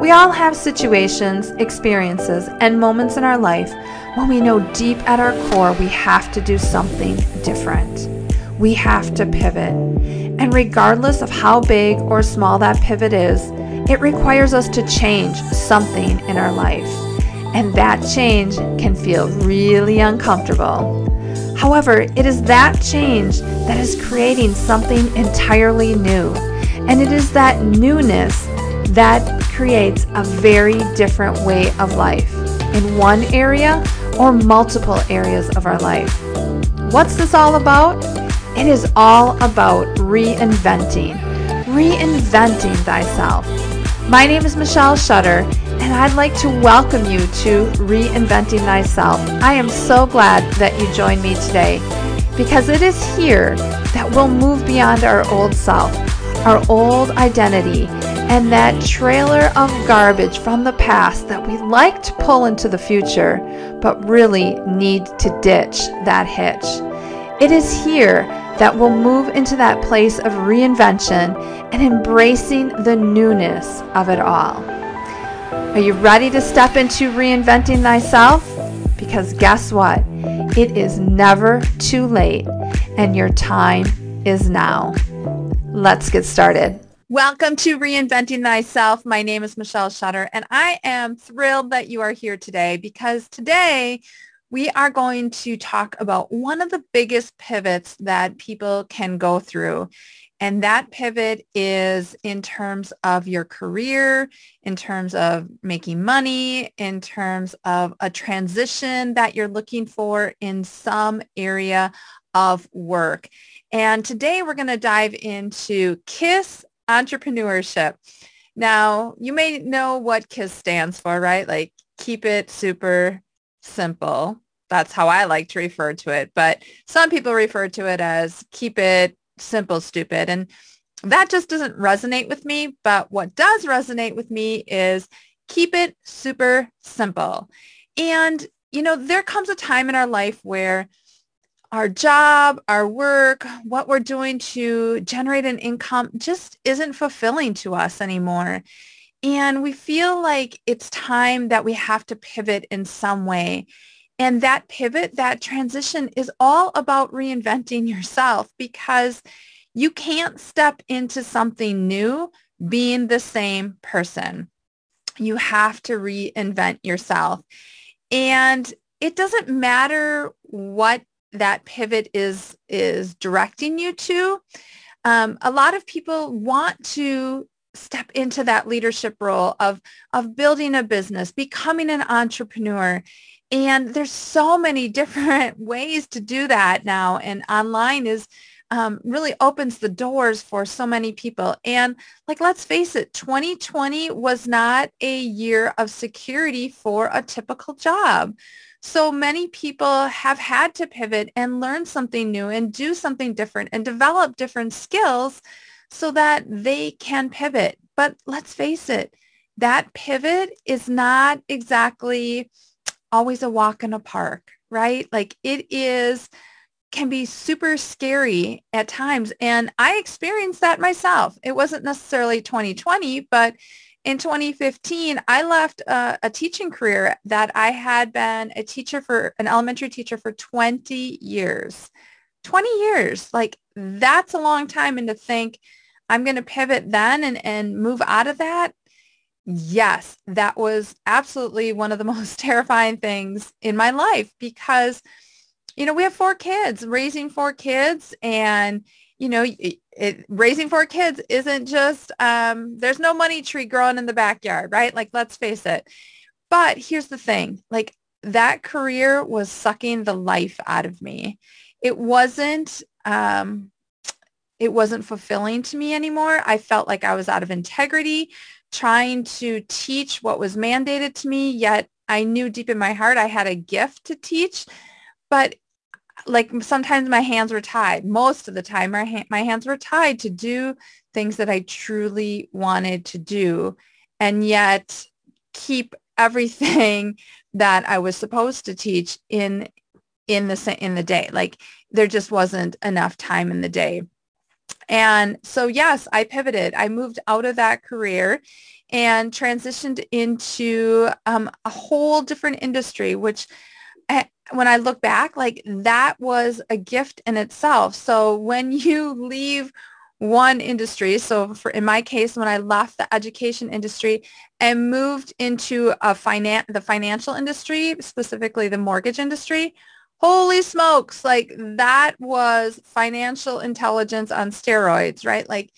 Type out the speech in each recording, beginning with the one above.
We all have situations, experiences, and moments in our life when we know deep at our core we have to do something different. We have to pivot. And regardless of how big or small that pivot is, it requires us to change something in our life. And that change can feel really uncomfortable. However, it is that change that is creating something entirely new. And it is that newness that creates a very different way of life in one area or multiple areas of our life. What's this all about? It is all about reinventing thyself. My name is Michelle Shutter, and I'd like to welcome you to Reinventing Thyself. I am so glad that you joined me today, because it is here that we'll move beyond our old self, our old identity, and that trailer of garbage from the past that we like to pull into the future, but really need to ditch that hitch. It is here that we'll move into that place of reinvention and embracing the newness of it all. Are you ready to step into reinventing thyself? Because guess what? It is never too late, and your time is now. Let's get started. Welcome to Reinventing Thyself. My name is Michelle Shutter, and I am thrilled that you are here today, because today we are going to talk about one of the biggest pivots that people can go through. And that pivot is in terms of your career, in terms of making money, in terms of a transition that you're looking for in some area of work. And today we're going to dive into KISS entrepreneurship. Now, you may know what KISS stands for, right? Like, keep it super simple. That's how I like to refer to it. But some people refer to it as keep it simple, stupid. And that just doesn't resonate with me. But what does resonate with me is keep it super simple. And, you know, there comes a time in our life where our job, our work, what we're doing to generate an income just isn't fulfilling to us anymore. And we feel like it's time that we have to pivot in some way. And that pivot, that transition is all about reinventing yourself, because you can't step into something new being the same person. You have to reinvent yourself. And it doesn't matter what that pivot is directing you to. A lot of people want to step into that leadership role of building a business, becoming an entrepreneur. And there's so many different ways to do that now. And online is really opens the doors for so many people. And like, let's face it, 2020 was not a year of security for a typical job. So many people have had to pivot and learn something new and do something different and develop different skills so that they can pivot. But let's face it, that pivot is not exactly always a walk in a park, right? Like, it can be super scary at times. And I experienced that myself. It wasn't necessarily 2020, but in 2015, I left a teaching career that I had been an elementary teacher for 20 years. 20 years, like, that's a long time. And to think I'm going to pivot then and move out of that. Yes, that was absolutely one of the most terrifying things in my life, because, you know, we have four kids, raising four kids, and, you know, raising four kids isn't just, there's no money tree growing in the backyard, right? Like, let's face it. But here's the thing, like, that career was sucking the life out of me. It wasn't fulfilling to me anymore. I felt like I was out of integrity, trying to teach what was mandated to me. Yet I knew deep in my heart, I had a gift to teach, but like, sometimes my hands were tied. Most of the time, my hands were tied to do things that I truly wanted to do, and yet keep everything that I was supposed to teach in the day. Like, there just wasn't enough time in the day. And so, yes, I pivoted. I moved out of that career, and transitioned into a whole different industry, which when I look back, like that was a gift in itself. So when you leave one industry, so for, in my case, when I left the education industry and moved into the financial industry, specifically the mortgage industry, holy smokes, like that was financial intelligence on steroids, right? Like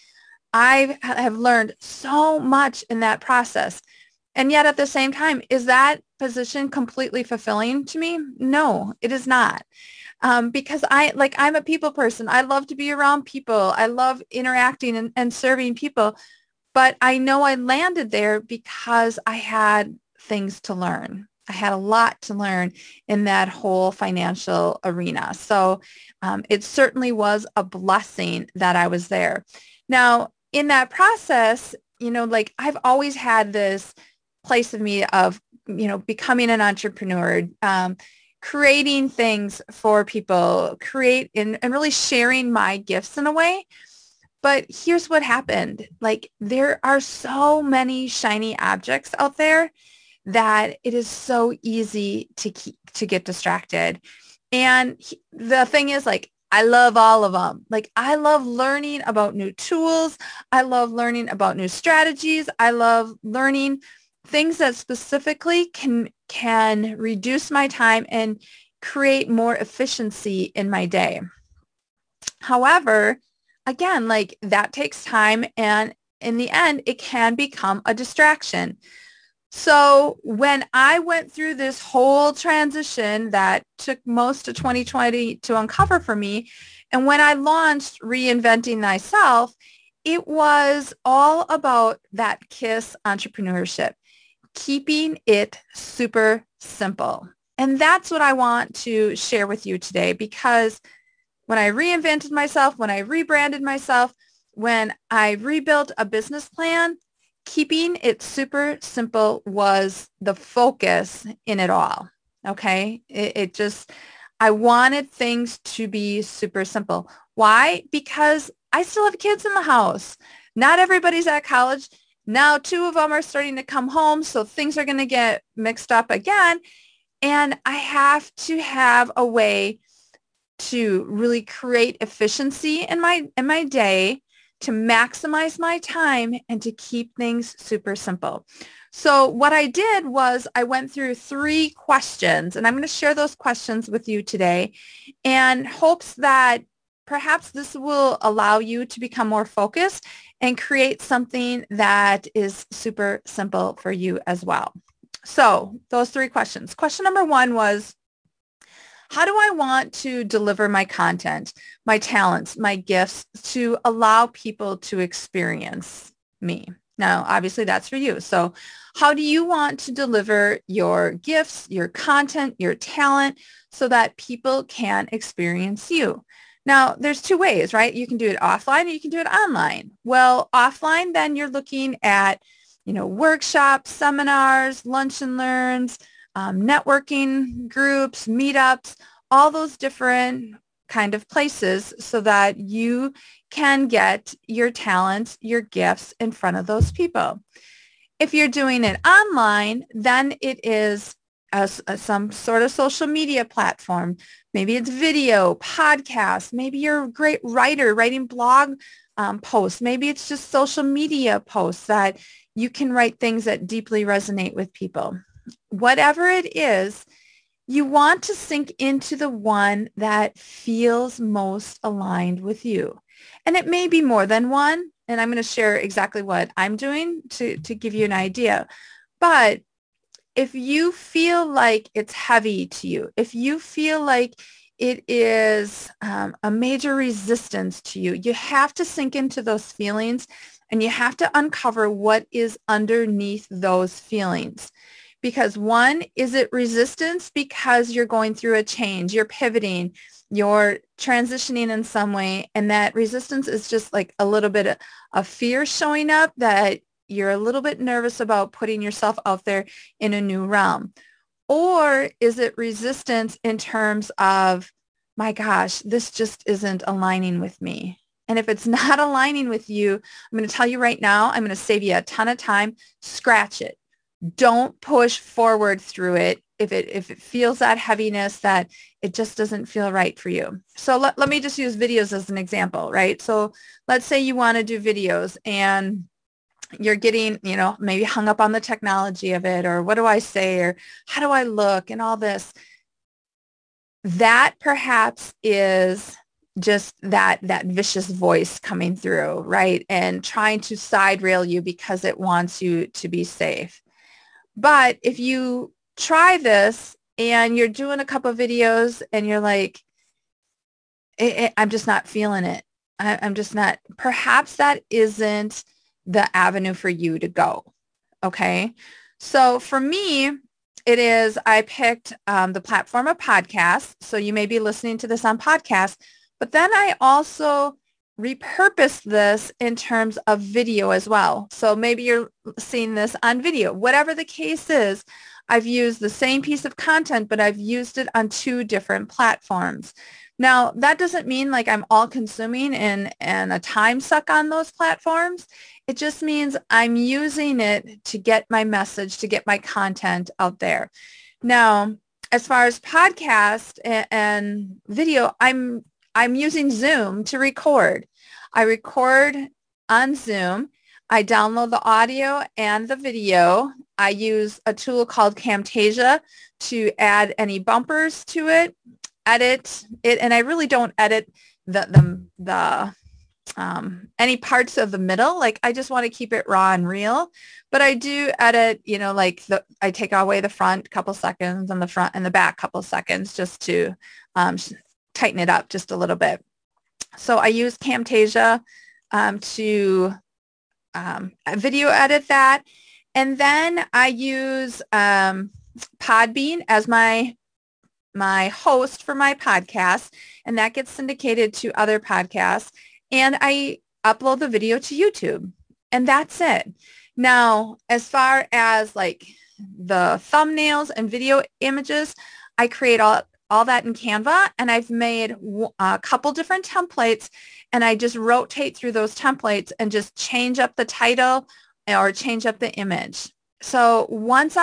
I have learned so much in that process. And yet at the same time, is that position completely fulfilling to me? No, it is not. Because I'm a people person. I love to be around people. I love interacting and serving people. But I know I landed there because I had things to learn. I had a lot to learn in that whole financial arena. So it certainly was a blessing that I was there. Now, in that process, you know, like I've always had this place of me of, you know, becoming an entrepreneur, creating things for people, and really sharing my gifts in a way. But here's what happened. Like there are so many shiny objects out there that it is so easy to get distracted. And the thing is, like, I love all of them. Like I love learning about new tools. I love learning about new strategies. I love learning things that specifically can reduce my time and create more efficiency in my day. However, again, like that takes time, and in the end, it can become a distraction. So when I went through this whole transition that took most of 2020 to uncover for me, and when I launched Reinventing Thyself, it was all about that KISS entrepreneurship, keeping it super simple. And that's what I want to share with you today, because when I reinvented myself, when I rebranded myself, when I rebuilt a business plan, keeping it super simple was the focus in it all, okay? I wanted things to be super simple. Why? Because I still have kids in the house. Not everybody's at college. Now two of them are starting to come home, so things are going to get mixed up again. And I have to have a way to really create efficiency in my day, to maximize my time, and to keep things super simple. So what I did was I went through 3 questions, and I'm going to share those questions with you today in hopes that perhaps this will allow you to become more focused and create something that is super simple for you as well. So those 3 questions. Question number 1 was, how do I want to deliver my content, my talents, my gifts to allow people to experience me? Now, obviously that's for you. So how do you want to deliver your gifts, your content, your talent so that people can experience you? Now, there's 2 ways, right? You can do it offline or you can do it online. Well, offline, then you're looking at, you know, workshops, seminars, lunch and learns, networking groups, meetups, all those different kind of places so that you can get your talents, your gifts in front of those people. If you're doing it online, then it is some sort of social media platform. Maybe it's video, podcast. Maybe you're a great writer writing blog posts. Maybe it's just social media posts that you can write things that deeply resonate with people. Whatever it is, you want to sink into the one that feels most aligned with you. And it may be more than one, and I'm going to share exactly what I'm doing to give you an idea. But if you feel like it's heavy to you, if you feel like it is a major resistance to you, you have to sink into those feelings, and you have to uncover what is underneath those feelings. Because one, is it resistance because you're going through a change, you're pivoting, you're transitioning in some way, and that resistance is just like a little bit of fear showing up, that you're a little bit nervous about putting yourself out there in a new realm? Or is it resistance in terms of, my gosh, this just isn't aligning with me. And if it's not aligning with you, I'm going to tell you right now, I'm going to save you a ton of time. Scratch it. Don't push forward through it if it feels that heaviness, that it just doesn't feel right for you. So let me just use videos as an example, right? So let's say you want to do videos and you're getting, maybe hung up on the technology of it, or what do I say, or how do I look, and all this. That perhaps is just that vicious voice coming through, right? And trying to side rail you because it wants you to be safe. But if you try this and you're doing a couple of videos and you're like, I'm just not feeling it. I'm just not, perhaps that isn't the avenue for you to go. Okay. So for me, it is, I picked the platform of podcasts. So you may be listening to this on podcasts, but then I also repurpose this in terms of video as well. So maybe you're seeing this on video, whatever the case is. I've used the same piece of content, but I've used it on two different platforms. Now, that doesn't mean like I'm all consuming and a time suck on those platforms. It just means I'm using it to get my message, to get my content out there. Now, as far as podcast and video, I'm using Zoom to record. I record on Zoom. I download the audio and the video. I use a tool called Camtasia to add any bumpers to it, edit it, and I really don't edit the any parts of the middle. Like, I just want to keep it raw and real, but I do edit, I take away the front couple seconds and the front and the back couple seconds just to tighten it up just a little bit. So I use Camtasia to video edit that. And then I use Podbean as my host for my podcast, and that gets syndicated to other podcasts. And I upload the video to YouTube, and that's it. Now, as far as like the thumbnails and video images, I create all that in Canva, and I've made a couple different templates, and I just rotate through those templates and just change up the title or change up the image. So once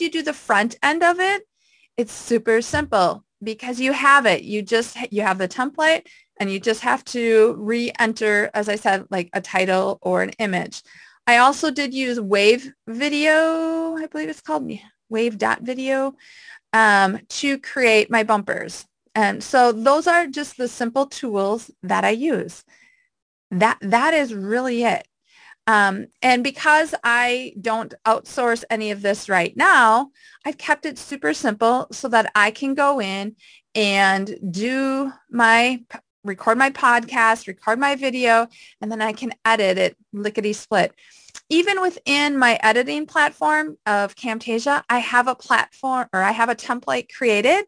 you do the front end of it, it's super simple because you have it. You have the template, and you just have to re-enter, as I said, like a title or an image. I also did use Wave.video, I believe it's called Wave.video, to create my bumpers. And so those are just the simple tools that I use. That is really it. And because I don't outsource any of this right now, I've kept it super simple so that I can go in and record my podcast, record my video, and then I can edit it lickety-split. Even within my editing platform of Camtasia, I have a template created.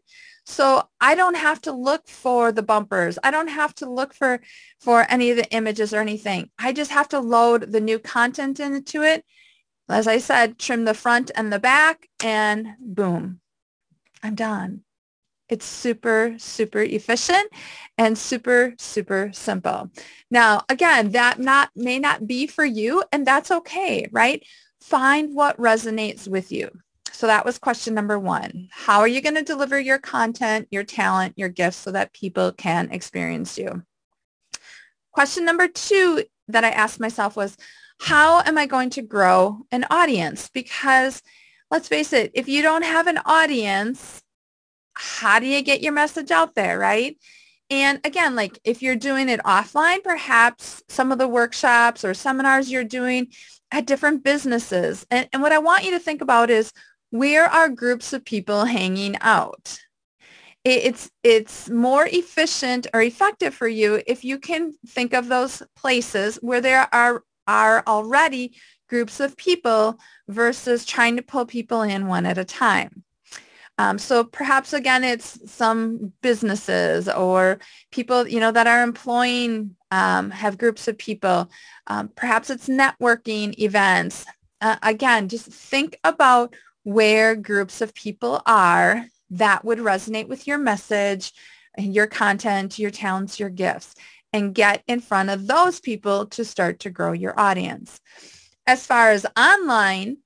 So I don't have to look for the bumpers. I don't have to look for any of the images or anything. I just have to load the new content into it. As I said, trim the front and the back, and boom, I'm done. It's super, super efficient and super, super simple. Now, again, that may not be for you, and that's okay, right? Find what resonates with you. So that was question number one. How are you going to deliver your content, your talent, your gifts so that people can experience you? Question number two that I asked myself was, how am I going to grow an audience? Because let's face it, if you don't have an audience, how do you get your message out there, right? And again, like if you're doing it offline, perhaps some of the workshops or seminars you're doing at different businesses. And what I want you to think about is, where are groups of people hanging out? It's more efficient or effective for you if you can think of those places where there are already groups of people versus trying to pull people in one at a time. So perhaps, again, it's some businesses or people, that are employing, have groups of people. Perhaps it's networking events. Again, just think about where groups of people are that would resonate with your message, your content, your talents, your gifts, and get in front of those people to start to grow your audience. As far as online,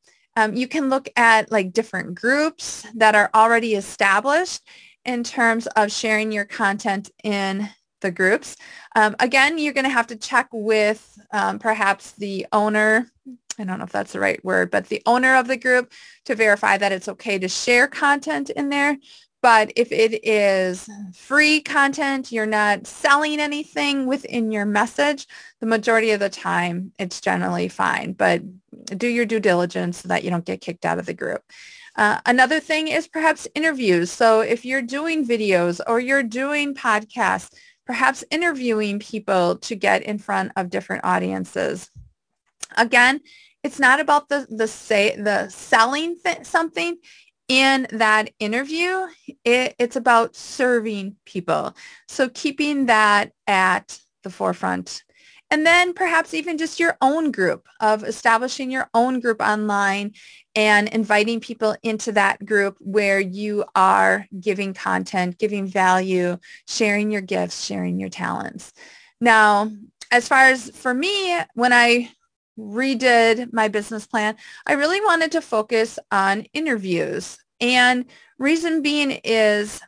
you can look at like different groups that are already established in terms of sharing your content in the groups. Again, you're going to have to check with perhaps the owner, I don't know if that's the right word, but the owner of the group to verify that it's okay to share content in there. But if it is free content, you're not selling anything within your message, the majority of the time, it's generally fine. But do your due diligence so that you don't get kicked out of the group. Another thing is perhaps interviews. So if you're doing videos or you're doing podcasts, perhaps interviewing people to get in front of different audiences. Again, it's not about the selling something. In that interview, it's about serving people. So keeping that at the forefront. And then perhaps even just your own group, of establishing your own group online and inviting people into that group where you are giving content, giving value, sharing your gifts, sharing your talents. Now, as far as for me, when I redid my business plan, I really wanted to focus on interviews. And reason being is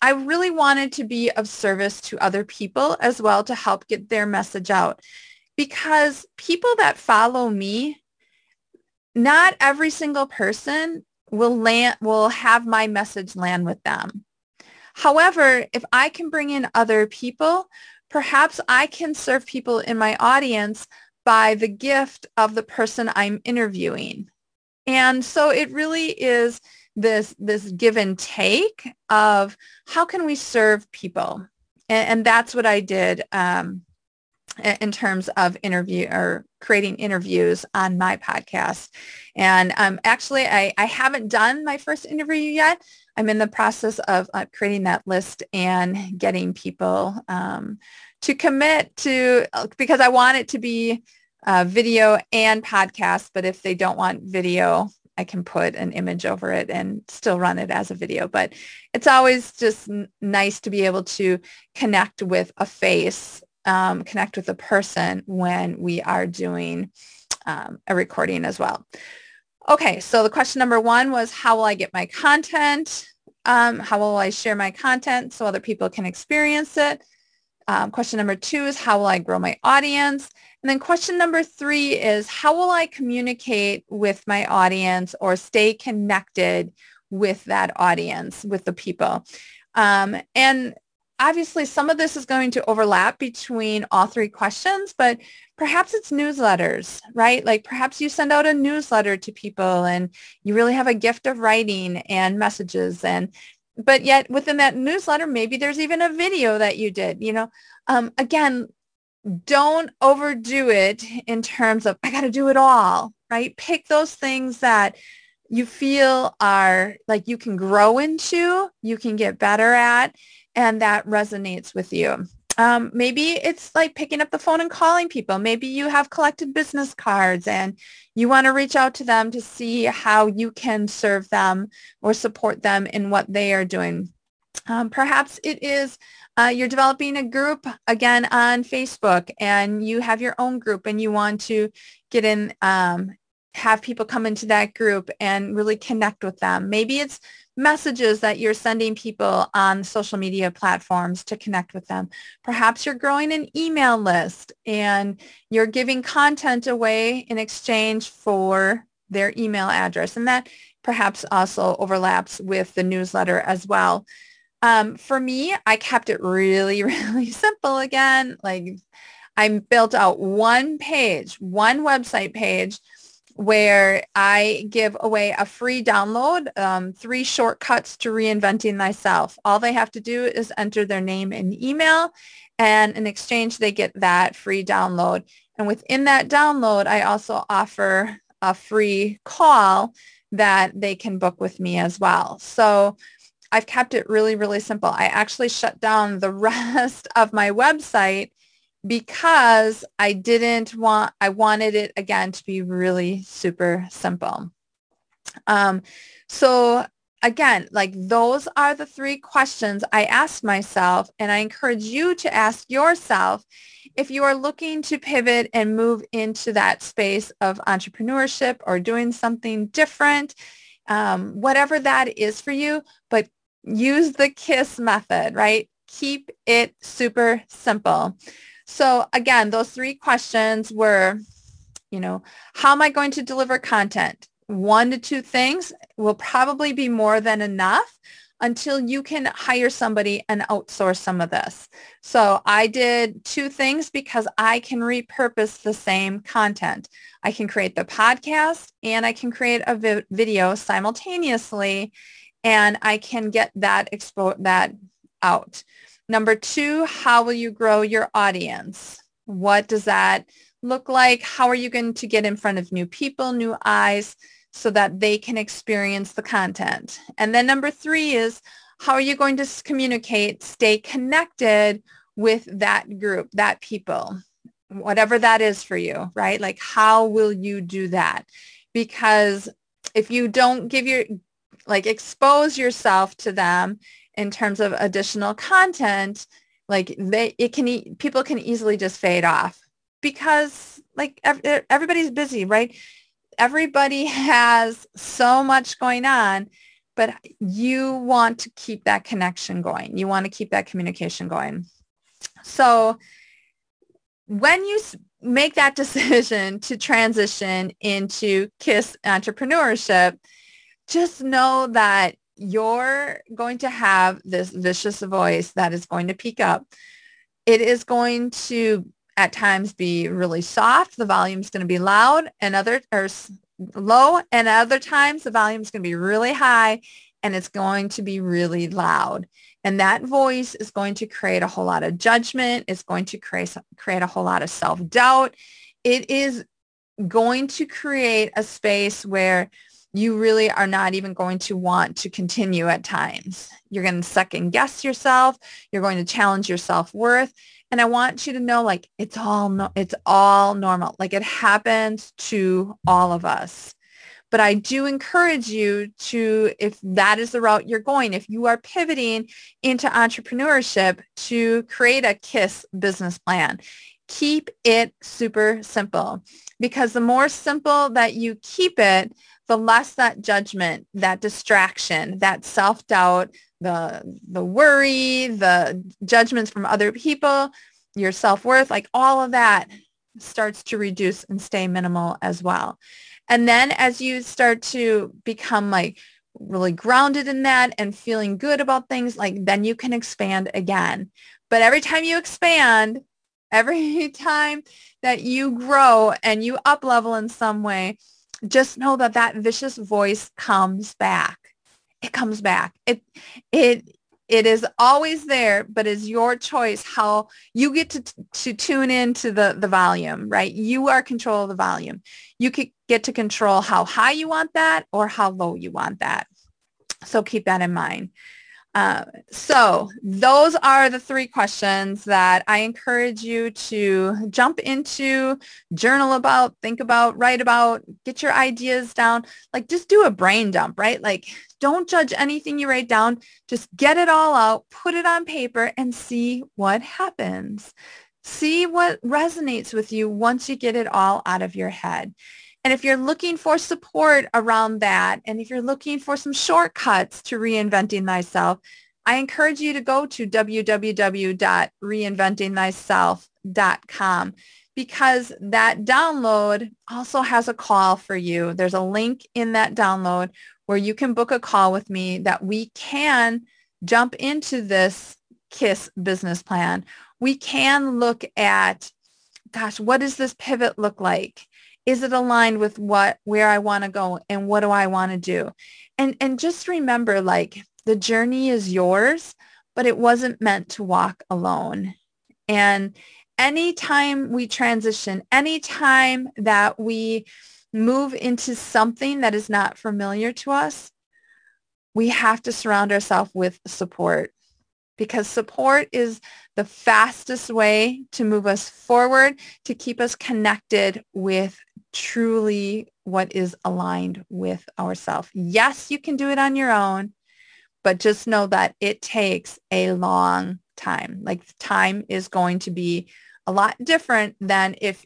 I really wanted to be of service to other people as well, to help get their message out. Because people that follow me, not every single person will have my message land with them. However, if I can bring in other people, perhaps I can serve people in my audience by the gift of the person I'm interviewing. And so it really is this give and take of how can we serve people? And that's what I did in terms of creating interviews on my podcast. And actually, I haven't done my first interview yet. I'm in the process of creating that list and getting people to commit to, because I want it to be video and podcast, but if they don't want video, I can put an image over it and still run it as a video. But it's always just nice to be able to connect with a face, connect with a person when we are doing a recording as well. Okay, so the question number one was, how will I get my content? How will I share my content so other people can experience it? Question number two is, how will I grow my audience? And then question number three is, how will I communicate with my audience or stay connected with that audience, with the people? And obviously, some of this is going to overlap between all three questions, but perhaps it's newsletters, right? Like perhaps you send out a newsletter to people and you really have a gift of writing and messages, but yet within that newsletter, maybe there's even a video that you did, again, don't overdo it in terms of, I got to do it all, right? Pick those things that you feel are like you can grow into, you can get better at, and that resonates with you. Maybe it's like picking up the phone and calling people. Maybe you have collected business cards and you want to reach out to them to see how you can serve them or support them in what they are doing. Perhaps it is you're developing a group again on Facebook and you have your own group and you want to get in, have people come into that group and really connect with them. Maybe it's messages that you're sending people on social media platforms to connect with them. Perhaps you're growing an email list and you're giving content away in exchange for their email address. And that perhaps also overlaps with the newsletter as well. For me, I kept it really, really simple again. Like I built out one website page, where I give away a free download, 3 shortcuts to reinventing thyself. All they have to do is enter their name and email, and in exchange, they get that free download. And within that download, I also offer a free call that they can book with me as well. So I've kept it really, really simple. I actually shut down the rest of my website because I wanted it again to be really super simple. So again, like those are the three questions I asked myself, and I encourage you to ask yourself if you are looking to pivot and move into that space of entrepreneurship or doing something different, whatever that is for you, but use the KISS method, right? Keep it super simple. So again, those three questions were, you know, how am I going to deliver content? 1 to 2 things will probably be more than enough until you can hire somebody and outsource some of this. So I did 2 things because I can repurpose the same content. I can create the podcast and I can create a video simultaneously, and I can get that that out. Number 2, how will you grow your audience? What does that look like? How are you going to get in front of new people, new eyes, so that they can experience the content? And then number 3 is, how are you going to communicate, stay connected with that group, that people, whatever that is for you, right? Like, how will you do that? Because if you don't give expose yourself to them in terms of additional content, like people can easily just fade off, because like everybody's busy, right? Everybody has so much going on, but you want to keep that connection going. You want to keep that communication going. So when you make that decision to transition into KISS entrepreneurship, just know that you're going to have this vicious voice that is going to peak up. It is going to at times be really soft. The volume's going to be loud and low, and other times the volume's going to be really high and it's going to be really loud. And that voice is going to create a whole lot of judgment. It's going to create a whole lot of self-doubt. It is going to create a space where you really are not even going to want to continue at times. You're going to second guess yourself. You're going to challenge your self-worth. And I want you to know, like, it's all normal. Like, it happens to all of us. But I do encourage you to, if that is the route you're going, if you are pivoting into entrepreneurship, to create a KISS business plan. Keep it super simple, because the more simple that you keep it, the less that judgment, that distraction, that self-doubt, the worry, the judgments from other people, your self-worth, like all of that starts to reduce and stay minimal as well. And then as you start to become like really grounded in that and feeling good about things, like then you can expand again. But every time you expand, every time that you grow and you up level in some way, just know that that vicious voice comes back. It comes back. It is always there, but it's your choice how you get to tune into the volume, right? You are in control of the volume. You could get to control how high you want that or how low you want that. So keep that in mind. So those are the 3 questions that I encourage you to jump into, journal about, think about, write about, get your ideas down. Like, just do a brain dump, right? Like, don't judge anything you write down. Just get it all out, put it on paper, and see what happens. See what resonates with you once you get it all out of your head. And if you're looking for support around that, and if you're looking for some shortcuts to reinventing thyself, I encourage you to go to www.reinventingthyself.com, because that download also has a call for you. There's a link in that download where you can book a call with me that we can jump into this KISS business plan. We can look at, gosh, what does this pivot look like? Is it aligned with where I want to go, and what do I want to do? And just remember, like, the journey is yours, but it wasn't meant to walk alone. And anytime we transition, anytime that we move into something that is not familiar to us, we have to surround ourselves with support, because support is the fastest way to move us forward, to keep us connected with truly what is aligned with ourselves. Yes, you can do it on your own, but just know that it takes a long time. Like, time is going to be a lot different than if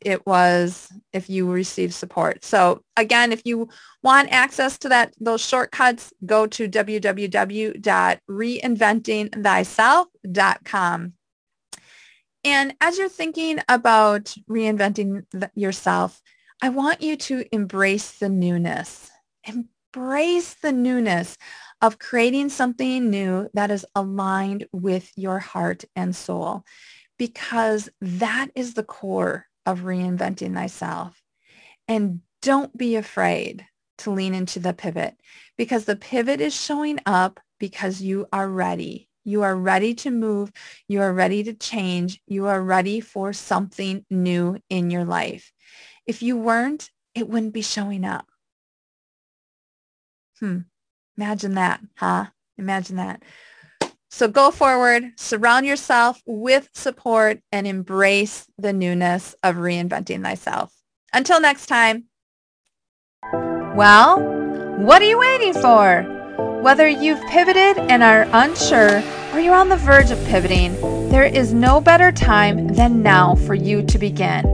you receive support. So again, if you want access to those shortcuts, go to www.reinventingthyself.com. And as you're thinking about reinventing yourself, I want you to embrace the newness. Embrace the newness of creating something new that is aligned with your heart and soul, because that is the core of reinventing thyself. And don't be afraid to lean into the pivot, because the pivot is showing up because you are ready. You are ready to move. You are ready to change. You are ready for something new in your life. If you weren't, it wouldn't be showing up. Imagine that, huh? Imagine that. So go forward, surround yourself with support, and embrace the newness of reinventing thyself. Until next time. Well, what are you waiting for? Whether you've pivoted and are unsure, or you're on the verge of pivoting, there is no better time than now for you to begin.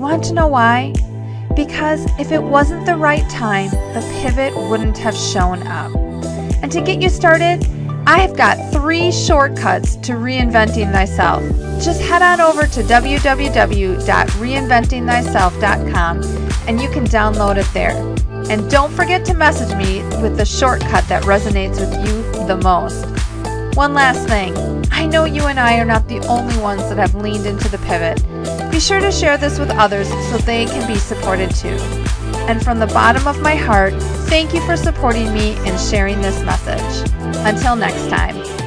Want to know why? Because if it wasn't the right time, the pivot wouldn't have shown up. And to get you started, I've got 3 shortcuts to reinventing thyself. Just head on over to www.reinventingthyself.com and you can download it there. And don't forget to message me with the shortcut that resonates with you the most. One last thing, I know you and I are not the only ones that have leaned into the pivot. Be sure to share this with others so they can be supported too. And from the bottom of my heart, thank you for supporting me and sharing this message. Until next time.